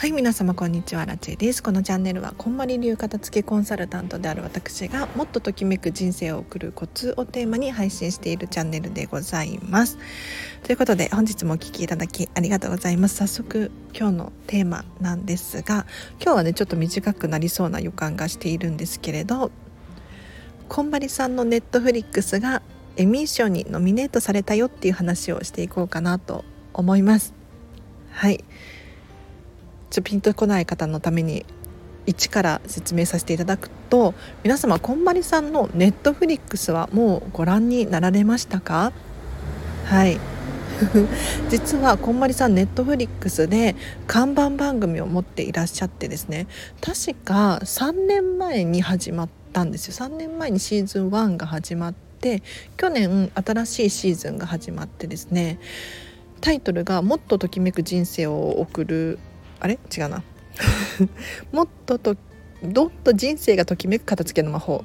はい、皆様こんにちは、ラチェです。このチャンネルはこんまり流片付けコンサルタントである私がもっとときめく人生を送るコツをテーマに配信しているチャンネルでございます。ということで本日もお聞きいただきありがとうございます。早速今日のテーマなんですが、今日はねちょっと短くなりそうな予感がしているんですけれど、こんまりさんのNetflixがエミー賞にノミネートされたよっていう話をしていこうかなと思います。はい、ピンとこない方のために一から説明させていただくと、皆様こんまりさんのNetflixはもうご覧になられましたか？はい実はこんまりさんNetflixで看板番組を持っていらっしゃってですね、確か3年前に始まったんですよ。3年前にシーズン1が始まって、去年新しいシーズンが始まってですね、タイトルがもっとときめく人生を送る、あれ違うなもっととどっと人生がときめく片付けの魔法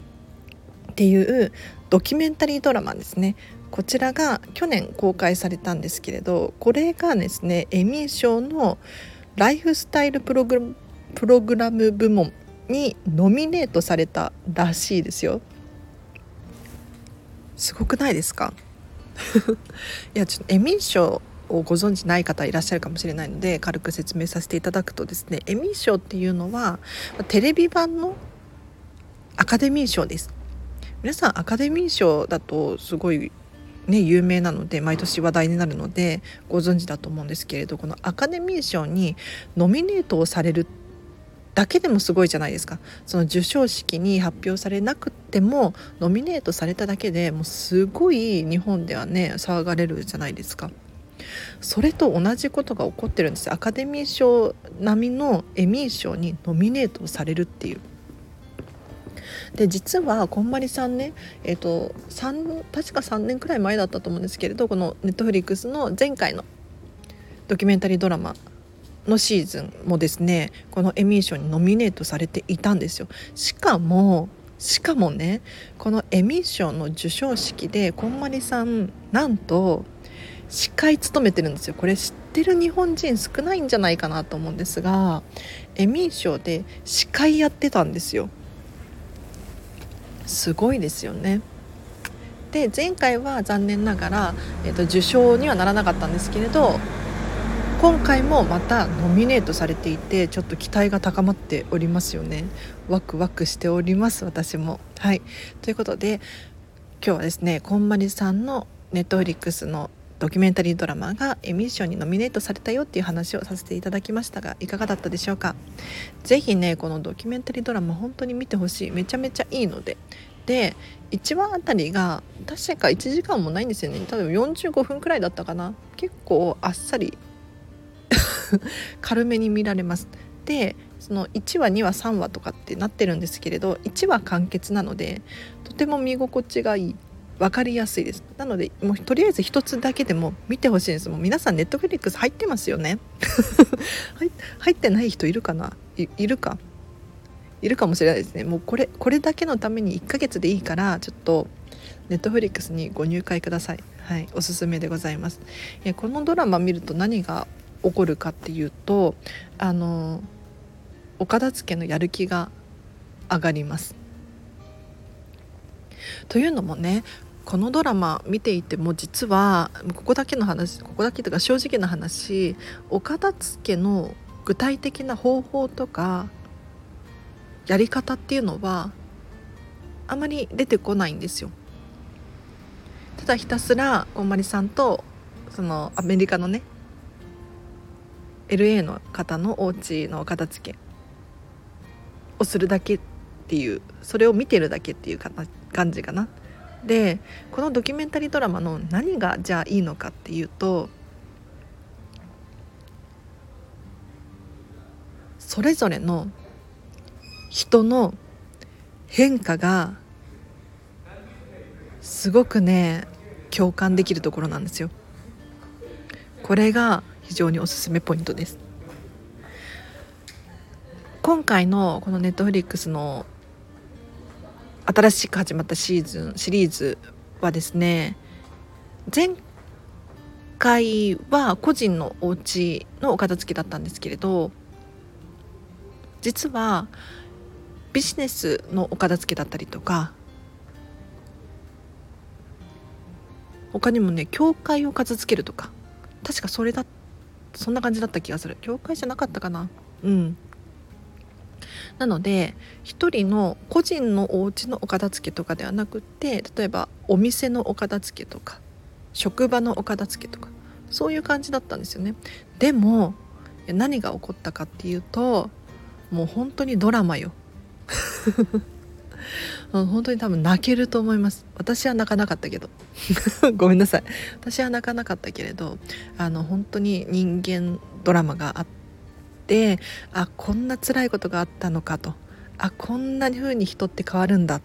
っていうドキュメンタリードラマですね。こちらが去年公開されたんですけれど、これがですねエミー賞のライフスタイルプログラム部門にノミネートされたらしいですよ。すごくないですかいやちょっとエミー賞をご存知ない方いらっしゃるかもしれないので軽く説明させていただくとですね、エミー賞っていうのはテレビ版のアカデミー賞です。皆さんアカデミー賞だとすごいね有名なので毎年話題になるのでご存知だと思うんですけれど、このアカデミー賞にノミネートをされるだけでもすごいじゃないですか。その授賞式に発表されなくてもノミネートされただけでもうすごい日本ではね騒がれるじゃないですか。それと同じことが起こってるんです。アカデミー賞並みのエミー賞にノミネートされるっていう。で実はこんまりさんね、確か3年くらい前だったと思うんですけれど、このNetflixの前回のドキュメンタリードラマのシーズンもですね、このエミー賞にノミネートされていたんですよ。しかもね、このエミー賞の授賞式でこんまりさんなんと司会務めてるんですよ。これ知ってる日本人少ないんじゃないかなと思うんですが、エミー賞で司会やってたんですよ。すごいですよね。で前回は残念ながら、受賞にはならなかったんですけれど、今回もまたノミネートされていて、ちょっと期待が高まっておりますよね。ワクワクしております私も。はい、ということで今日はですね、こんまりさんのNetflixのドキュメンタリードラマがエミー賞にノミネートされたよっていう話をさせていただきましたが、いかがだったでしょうか。ぜひねこのドキュメンタリードラマ本当に見てほしい。めちゃめちゃいいので、で1話あたりが確か1時間もないんですよね。多分45分くらいだったかな。結構あっさり軽めに見られます。でその1話2話3話とかってなってるんですけれど、1話完結なのでとても見心地がいい、分かりやすいです。なのでもうとりあえず一つだけでも見てほしいです。もう皆さんNetflix入ってますよね入ってない人いるかな、 いるかもしれないですね。もうこれだけのために1ヶ月でいいからちょっとNetflixにご入会ください。はい、おすすめでございます。このドラマ見ると何が起こるかっていうと、お片付けのやる気が上がります。というのもね、このドラマ見ていても実はここだけというか正直な話、お片付けの具体的な方法とかやり方っていうのはあまり出てこないんですよ。ただひたすらこんまりさんとそのアメリカのね LA の方のお家のお片付けをするだけっていう、それを見てるだけっていう感じかな。でこのドキュメンタリードラマの何がじゃあいいのかっていうと、それぞれの人の変化がすごくね共感できるところなんですよ。これが非常におすすめポイントです。今回のこのNetflixの新しく始まったシリーズはですね、前回は個人のお家のお片付けだったんですけれど、実はビジネスのお片付けだったりとか、他にもね、教会を片付けるとか、確かそんな感じだった気がする。教会じゃなかったかな。なので一人の個人のお家のお片付けとかではなくて、例えばお店のお片付けとか職場のお片付けとか、そういう感じだったんですよね。でも何が起こったかっていうと、もう本当にドラマよ本当に多分泣けると思います。私は泣かなかったけどごめんなさい、私は泣かなかったけれど、本当に人間ドラマがあって、こんな辛いことがあったのかと、こんな風に人って変わるんだ、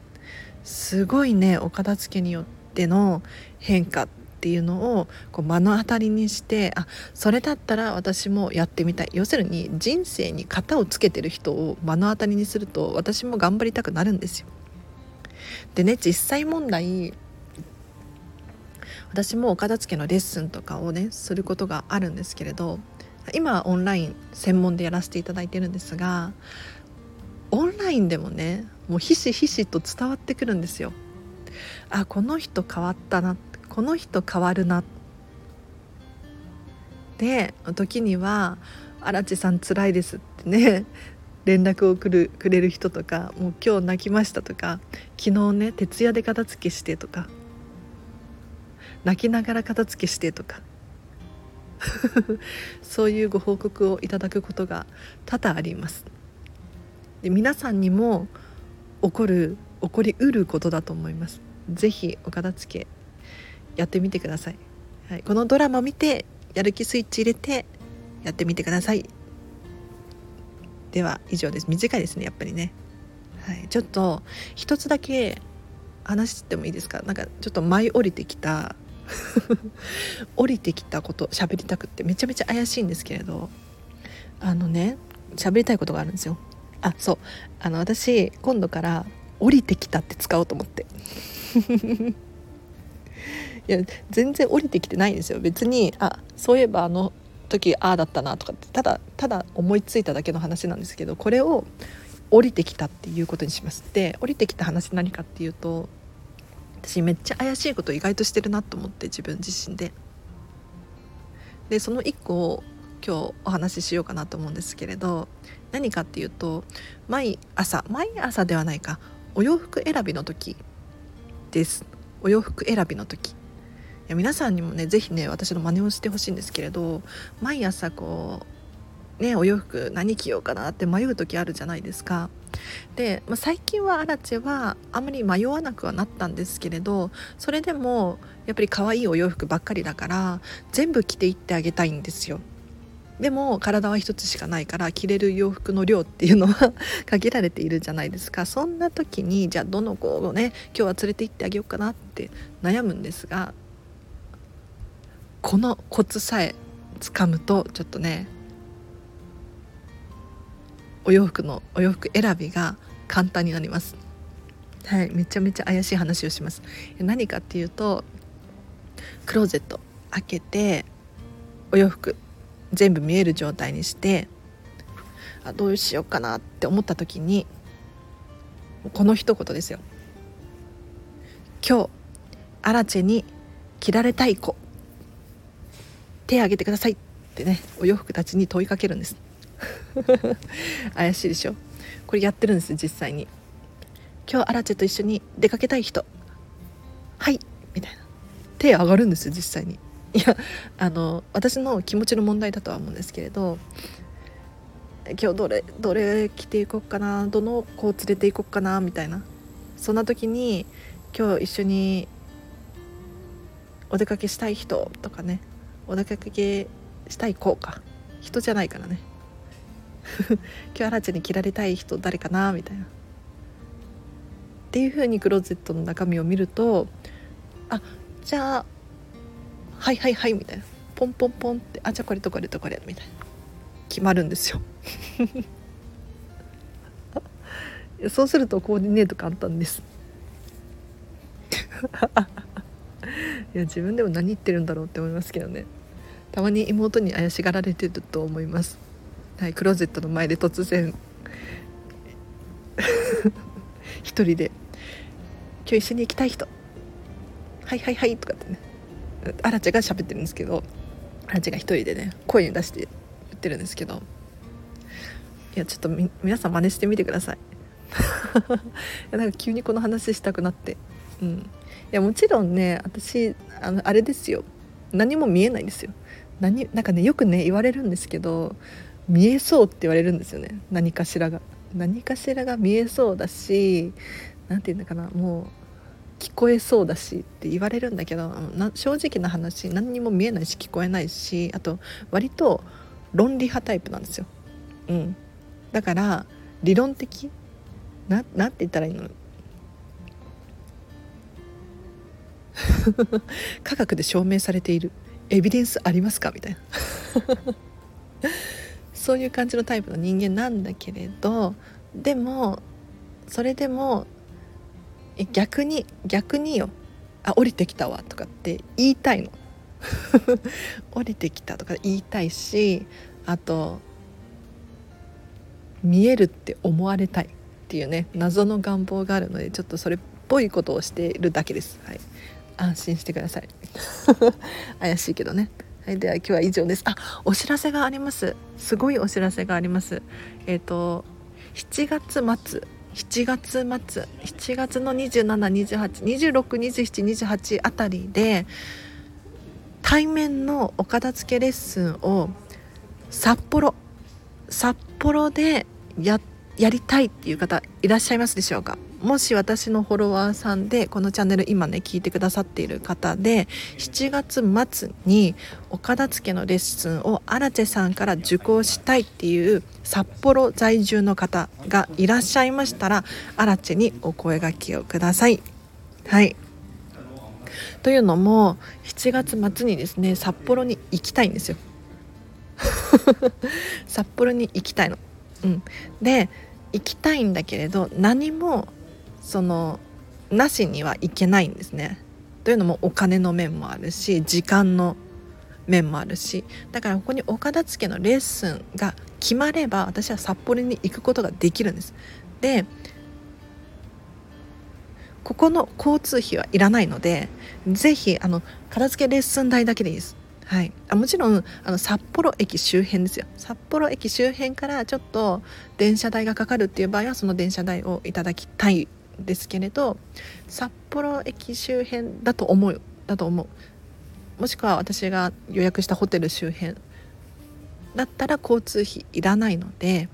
すごいね、お片付けによっての変化っていうのをこう目の当たりにして、それだったら私もやってみたい。要するに人生に型をつけてる人を目の当たりにすると、私も頑張りたくなるんですよ。でね、実際問題、私もお片付けのレッスンとかをねすることがあるんですけれど、今はオンライン専門でやらせていただいてるんですが、オンラインでもね、もうひしひしと伝わってくるんですよ。この人変わったな、この人変わるな。で、時には荒地さん辛いですってね連絡をくれる人とか、もう今日泣きましたとか、昨日ね徹夜で片付けしてとか、泣きながら片付けしてとかそういうご報告をいただくことが多々あります。で、皆さんにも起こりうることだと思います。ぜひお片付けやってみてください。はい、このドラマ見てやる気スイッチ入れてやってみてください。では以上です。短いですね、やっぱりね。はい、ちょっと一つだけ話してもいいですか。なんかちょっと舞い降りてきたこと喋りたくってめちゃめちゃ怪しいんですけれど、喋りたいことがあるんですよ。そう、私今度から降りてきたって使おうと思っていや全然降りてきてないんですよ。別にそういえばあの時だったなとかって、ただ思いついただけの話なんですけど、これを降りてきたっていうことにします。で、降りてきた話何かっていうと、私めっちゃ怪しいこと意外としてるなと思って、自分自身で。で、その一個を今日お話ししようかなと思うんですけれど、何かっていうと、毎朝ではないか、お洋服選びの時です。お洋服選びの時、皆さんにもね、ぜひね、私の真似をしてほしいんですけれど、毎朝こうね、お洋服何着ようかなって迷う時あるじゃないですか。で、最近はアラチェはあまり迷わなくはなったんですけれど、それでもやっぱり可愛いお洋服ばっかりだから全部着ていってあげたいんですよ。でも体は一つしかないから、着れる洋服の量っていうのは限られているじゃないですか。そんな時に、じゃあどの子をね今日は連れて行ってあげようかなって悩むんですが、このコツさえつかむと、ちょっとね、お洋服選びが簡単になります。はい、めちゃめちゃ怪しい話をします。何かっていうと、クローゼット開けてお洋服全部見える状態にして、どうしようかなって思った時に、この一言ですよ。今日アラチェに着られたい子、手を挙げてくださいってね、お洋服たちに問いかけるんです怪しいでしょ。これやってるんです、実際に。今日アラチェと一緒に出かけたい人、はい、みたいな。手上がるんですよ、実際に。いや、私の気持ちの問題だとは思うんですけれど、今日どれ着ていこうかな、どの子を連れていこうかなみたいな。そんな時に、今日一緒にお出かけしたい人とかね、お出かけしたい子か、人じゃないからね今日アラチェに着られたい人誰かなみたいなっていう風にクローゼットの中身を見ると、じゃあはいはいはいみたいな、ポンポンポンって、じゃあこれとこれとこれみたいな、決まるんですよそうするとコーディネート簡単ですいや、自分でも何言ってるんだろうって思いますけどね。たまに妹に怪しがられてると思います。はい、クローゼットの前で突然一人で今日一緒に行きたい人はいはいはいとかってね、アラチェが喋ってるんですけど、アラチェが一人でね声に出して言ってるんですけど、いやちょっと皆さん真似してみてください。なんか急にこの話したくなって、うん、いやもちろんね私あれですよ、何も見えないんですよ。なんかねよくね言われるんですけど、見えそうって言われるんですよね。何かしらが見えそうだし、なんていうのかな、もう聞こえそうだしって言われるんだけど、正直な話何にも見えないし聞こえないし、あと割と論理派タイプなんですよ。うん、だから理論的なんて言ったらいいの。科学で証明されているエビデンスありますかみたいな。そういう感じのタイプの人間なんだけれど、でもそれでも逆によ、あ降りてきたわとかって言いたいの。降りてきたとか言いたいし、あと見えるって思われたいっていうね謎の願望があるので、ちょっとそれっぽいことをしているだけです、はい、安心してください。怪しいけどね。はい、では今日は以上です。お知らせがあります。すごいお知らせがあります。7月末7月の27、28、26、27、28あたりで対面のお片付けレッスンを札幌でやりたいっていう方いらっしゃいますでしょうか。もし私のフォロワーさんでこのチャンネル今ね聞いてくださっている方で、7月末にお片付けのレッスンをアラチェさんから受講したいっていう札幌在住の方がいらっしゃいましたら、アラチェにお声掛けをください。はい、というのも7月末にですね札幌に行きたいんですよ。札幌に行きたいの、うん、で行きたいんだけれど、何もそのなしには行けないんですね。というのもお金の面もあるし時間の面もあるし、だからここにお片付けのレッスンが決まれば私は札幌に行くことができるんです。でここの交通費はいらないので、ぜひ片付けレッスン代だけでいいです。はい、もちろん札幌駅周辺ですよ。札幌駅周辺からちょっと電車代がかかるっていう場合はその電車代をいただきたいんですけれど、札幌駅周辺だと思う、もしくは私が予約したホテル周辺だったら交通費いらないので、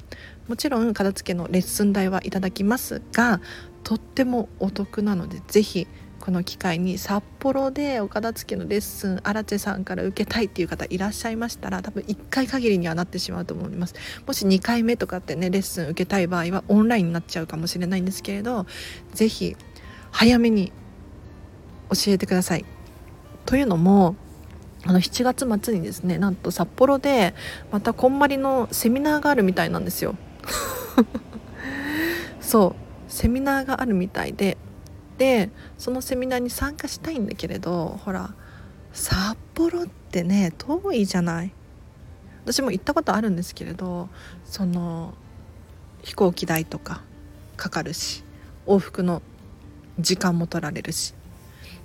もちろん片付けのレッスン代はいただきますが、とってもお得なので、ぜひこの機会に札幌でお片付けのレッスンアラチェさんから受けたいっていう方いらっしゃいましたら、多分1回限りにはなってしまうと思います。もし2回目とかってねレッスン受けたい場合はオンラインになっちゃうかもしれないんですけれど、ぜひ早めに教えてください。というのも7月末にですね、なんと札幌でまたこんまりのセミナーがあるみたいなんですよ。そうセミナーがあるみたいでそのセミナーに参加したいんだけれど、ほら札幌ってね遠いじゃない。私も行ったことあるんですけれど、その飛行機代とかかかるし往復の時間も取られるし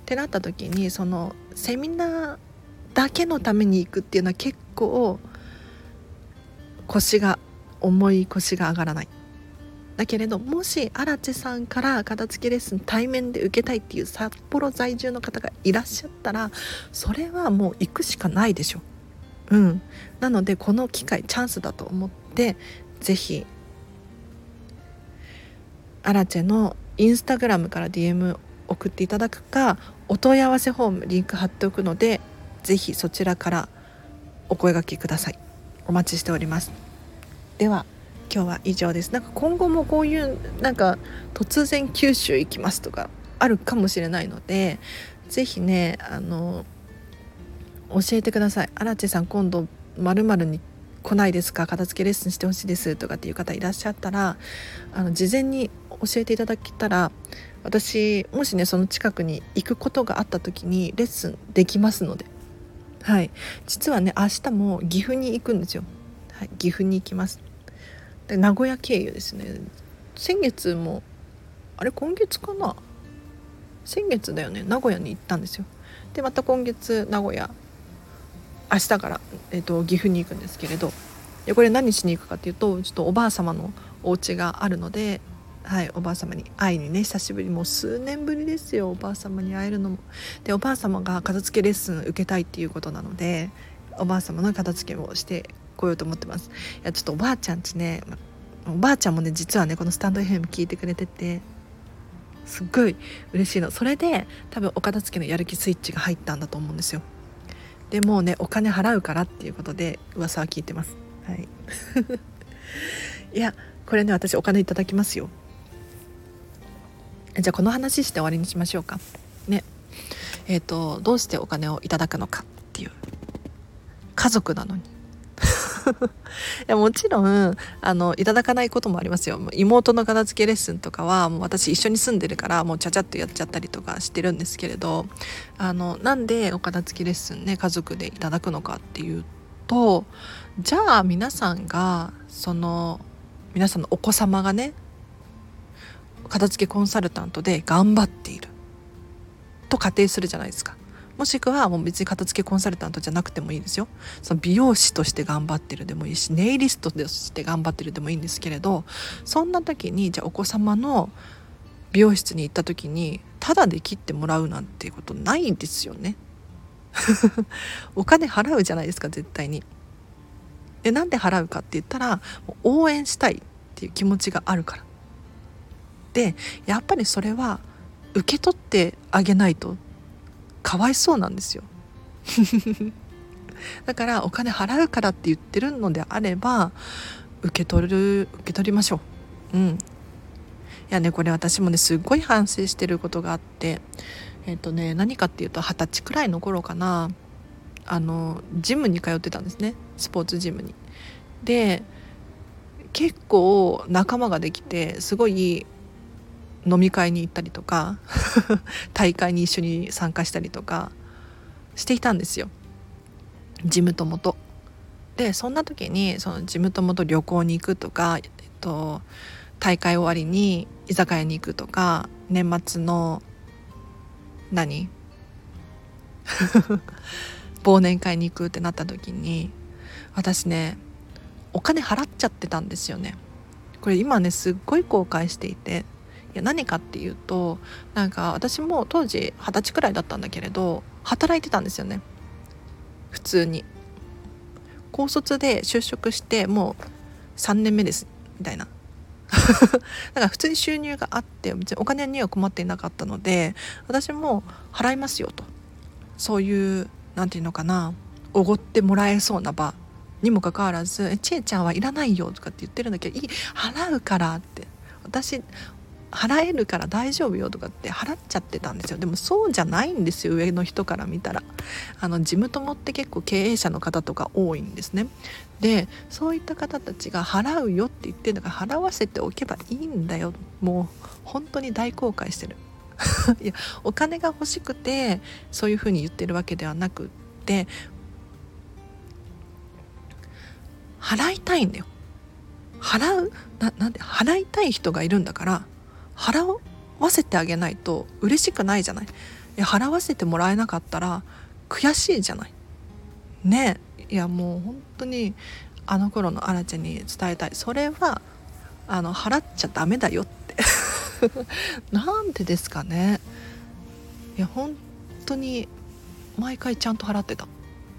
ってなった時に、そのセミナーだけのために行くっていうのは結構重い腰が上がらない。だけれどもしアラチェさんから片付けレッスン対面で受けたいっていう札幌在住の方がいらっしゃったら、それはもう行くしかないでしょ、うん、なのでこの機会チャンスだと思って、ぜひアラチェのインスタグラムから DM 送っていただくか、お問い合わせフォームリンク貼っておくので、ぜひそちらからお声掛けください。お待ちしております。では今日は以上です。なんか今後もこういうなんか突然九州行きますとかあるかもしれないので、ぜひね教えてください。アラチェさん今度〇〇に来ないですか、片付けレッスンしてほしいですとかっていう方いらっしゃったら、事前に教えていただけたら、私もしねその近くに行くことがあった時にレッスンできますので、はい、実はね明日も岐阜に行くんですよ、はい、岐阜に行きます。で名古屋経由ですね。先月もあれ今月かな先月だよね名古屋に行ったんですよ。でまた今月名古屋明日から、岐阜に行くんですけれど、でこれ何しに行くかっていうとちょっとおばあ様のお家があるので、はい、おばあ様に会いにね、久しぶり、もう数年ぶりですよおばあ様に会えるのも。でおばあ様が片付けレッスン受けたいっていうことなのでおばあ様の片付けをしてこようと思ってます。いやちょっとおばあちゃんちね、おばあちゃんもね実はねこのスタンド FM 聞いてくれててすっごい嬉しいの。それで多分お片付けのやる気スイッチが入ったんだと思うんですよ。でもうねお金払うからっていうことで噂は聞いてます、はい、いやこれね私お金いただきますよ。じゃあこの話して終わりにしましょうかね。どうしてお金をいただくのかっていう、家族なのにいやもちろんいただかないこともありますよ。妹の片付けレッスンとかはもう私一緒に住んでるからもうちゃちゃっとやっちゃったりとかしてるんですけれど、なんでお片付けレッスンね家族でいただくのかっていうと、じゃあ皆さんが皆さんのお子様がね片付けコンサルタントで頑張っていると仮定するじゃないですか。もしくはもう別に片付けコンサルタントじゃなくてもいいですよ。その美容師として頑張ってるでもいいしネイリストとして頑張ってるでもいいんですけれど、そんな時にじゃあお子様の美容室に行った時にタダで切ってもらうなんていうことないですよねお金払うじゃないですか絶対に。でなんで払うかって言ったら応援したいっていう気持ちがあるから。でやっぱりそれは受け取ってあげないとかわいそうなんですよだからお金払うからって言ってるのであれば受け取りましょう。うん。いやねこれ私もねすっごい反省してることがあって何かっていうと20歳くらいの頃かなジムに通ってたんですね、スポーツジムに。で結構仲間ができてすごい飲み会に行ったりとか大会に一緒に参加したりとかしていたんですよ、ジム友と。でそんな時にそのジム友と旅行に行くとか、大会終わりに居酒屋に行くとか年末の忘年会に行くってなった時に私ねお金払っちゃってたんですよね。これ今ねすっごい後悔していて、いや何かっていうとなんか私も当時20歳くらいだったんだけれど働いてたんですよね普通に。高卒で就職してもう3年目ですみたいなだから普通に収入があって別にお金には困っていなかったので私も払いますよと、そういうなんていうのかな、おごってもらえそうな場にもかかわらずちえちゃんはいらないよとかって言ってるんだけど、いい払うからって私払えるから大丈夫よとかって払っちゃってたんですよ。でもそうじゃないんですよ上の人から見たら。ジム友って結構経営者の方とか多いんですね。でそういった方たちが払うよって言ってるんだから払わせておけばいいんだよ。もう本当に大後悔してるいやお金が欲しくてそういうふうに言ってるわけではなくって払いたいんだよ。払いたい人がいるんだから払わせてあげないと嬉しくないじゃない。いや払わせてもらえなかったら悔しいじゃないねえ。いやもう本当にあの頃のあらちゃんに伝えたい。それは払っちゃダメだよってなんでですかね。いや本当に毎回ちゃんと払ってた。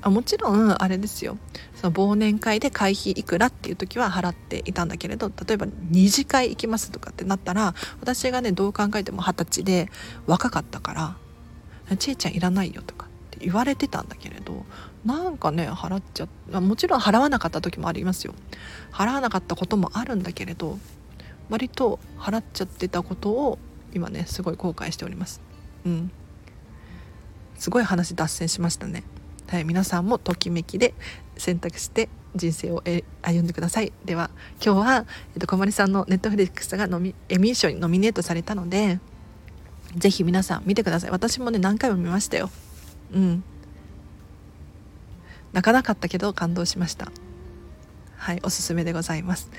もちろんあれですよ、その忘年会で会費いくらっていう時は払っていたんだけれど、例えば2次会行きますとかってなったら私がねどう考えても20歳で若かったからちえちゃんいらないよとかって言われてたんだけれど、なんかね払っちゃっ、もちろん払わなかった時もありますよ、払わなかったこともあるんだけれど割と払っちゃってたことを今ねすごい後悔しております、うん、すごい話脱線しましたね。はい、皆さんもときめきで選択して人生を歩んでください。では今日は、こまりさんのNetflixがエミー賞にノミネートされたのでぜひ皆さん見てください。私もね何回も見ましたよ、うん、泣かなかったけど感動しました。はい、おすすめでございます。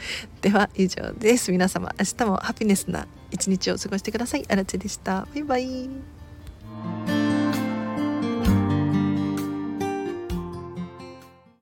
では以上です。皆様明日もハピネスな一日を過ごしてください。あらちでした。バイバイ。